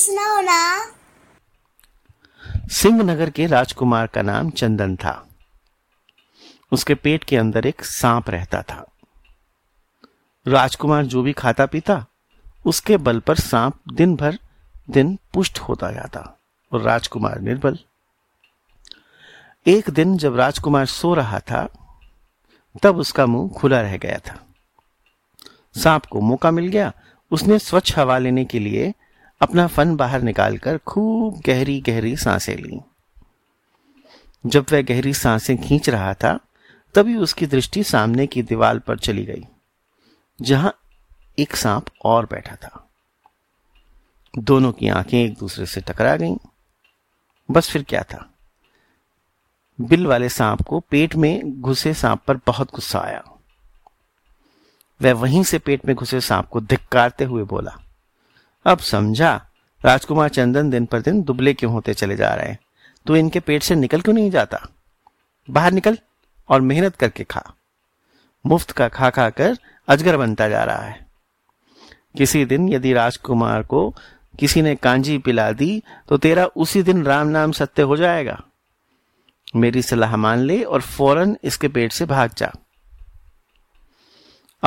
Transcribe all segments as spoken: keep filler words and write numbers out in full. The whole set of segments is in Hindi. मिस ना होना। सिंहनगर के राजकुमार का नाम चंदन था। उसके पेट के अंदर एक सांप रहता था। राजकुमार जो भी खाता पीता उसके बल पर सांप दिन भर दिन पुष्ट होता जाता और राजकुमार निर्बल। एक दिन जब राजकुमार सो रहा था तब उसका मुंह खुला रह गया था। सांप को मौका मिल गया। उसने स्वच्छ हवा लेने के लिए अपना फन बाहर निकालकर खूब गहरी गहरी सांसें ली। जब वह गहरी सांसें खींच रहा था तभी उसकी दृष्टि सामने की दीवार पर चली गई जहां एक सांप और बैठा था। दोनों की आंखें एक दूसरे से टकरा गईं। बस फिर क्या था, बिल वाले सांप को पेट में घुसे सांप पर बहुत गुस्सा आया। वह वहीं से पेट में घुसे सांप को धिक्कारते हुए बोला, अब समझा राजकुमार चंदन दिन पर दिन दुबले क्यों होते चले जा रहे हैं। तू इनके पेट से निकल क्यों नहीं जाता? बाहर निकल और मेहनत करके खा। मुफ्त का खा खा कर अजगर बनता जा रहा है। किसी दिन यदि राजकुमार को किसी ने कांजी पिला दी तो तेरा उसी दिन राम नाम सत्य हो जाएगा। मेरी सलाह मान ले और फौरन इसके पेट से भाग जा।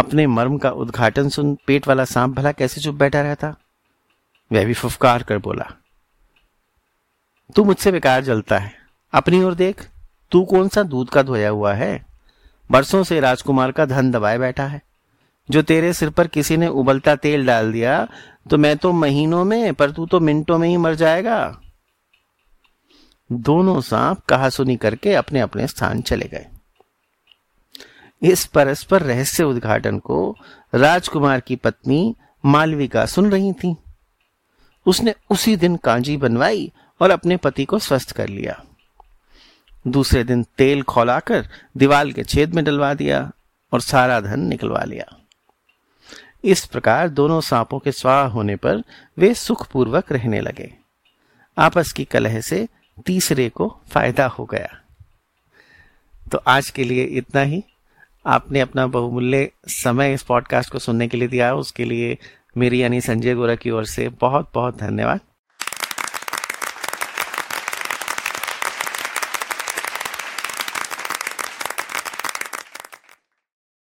अपने मर्म का उद्घाटन सुन पेट वाला सांप भला कैसे चुप बैठा रहता। वह भी फुफकार कर बोला, तू मुझसे बेकार जलता है। अपनी ओर देख, तू कौन सा दूध का धोया हुआ है। बरसों से राजकुमार का धन दबाए बैठा है। जो तेरे सिर पर किसी ने उबलता तेल डाल दिया तो मैं तो महीनों में, पर तू तो मिनटों में ही मर जाएगा। दोनों सांप कहासुनी करके अपने अपने स्थान चले गए। इस परस्पर रहस्य उद्घाटन को राजकुमार की पत्नी मालविका सुन रही थी। उसने उसी दिन कांजी बनवाई और अपने पति को स्वस्थ कर लिया। दूसरे दिन तेल खौलाकर दीवार के छेद में डलवा दिया और सारा धन निकलवा लिया। इस प्रकार दोनों सांपों के स्वाहा होने पर वे सुखपूर्वक रहने लगे। आपस की कलह से तीसरे को फायदा हो गया। तो आज के लिए इतना ही। आपने अपना बहुमूल्य समय इस पॉडकास्ट को सुनने के लिए दिया, उसके लिए मेरी यानी संजय गोरा की ओर से बहुत बहुत धन्यवाद।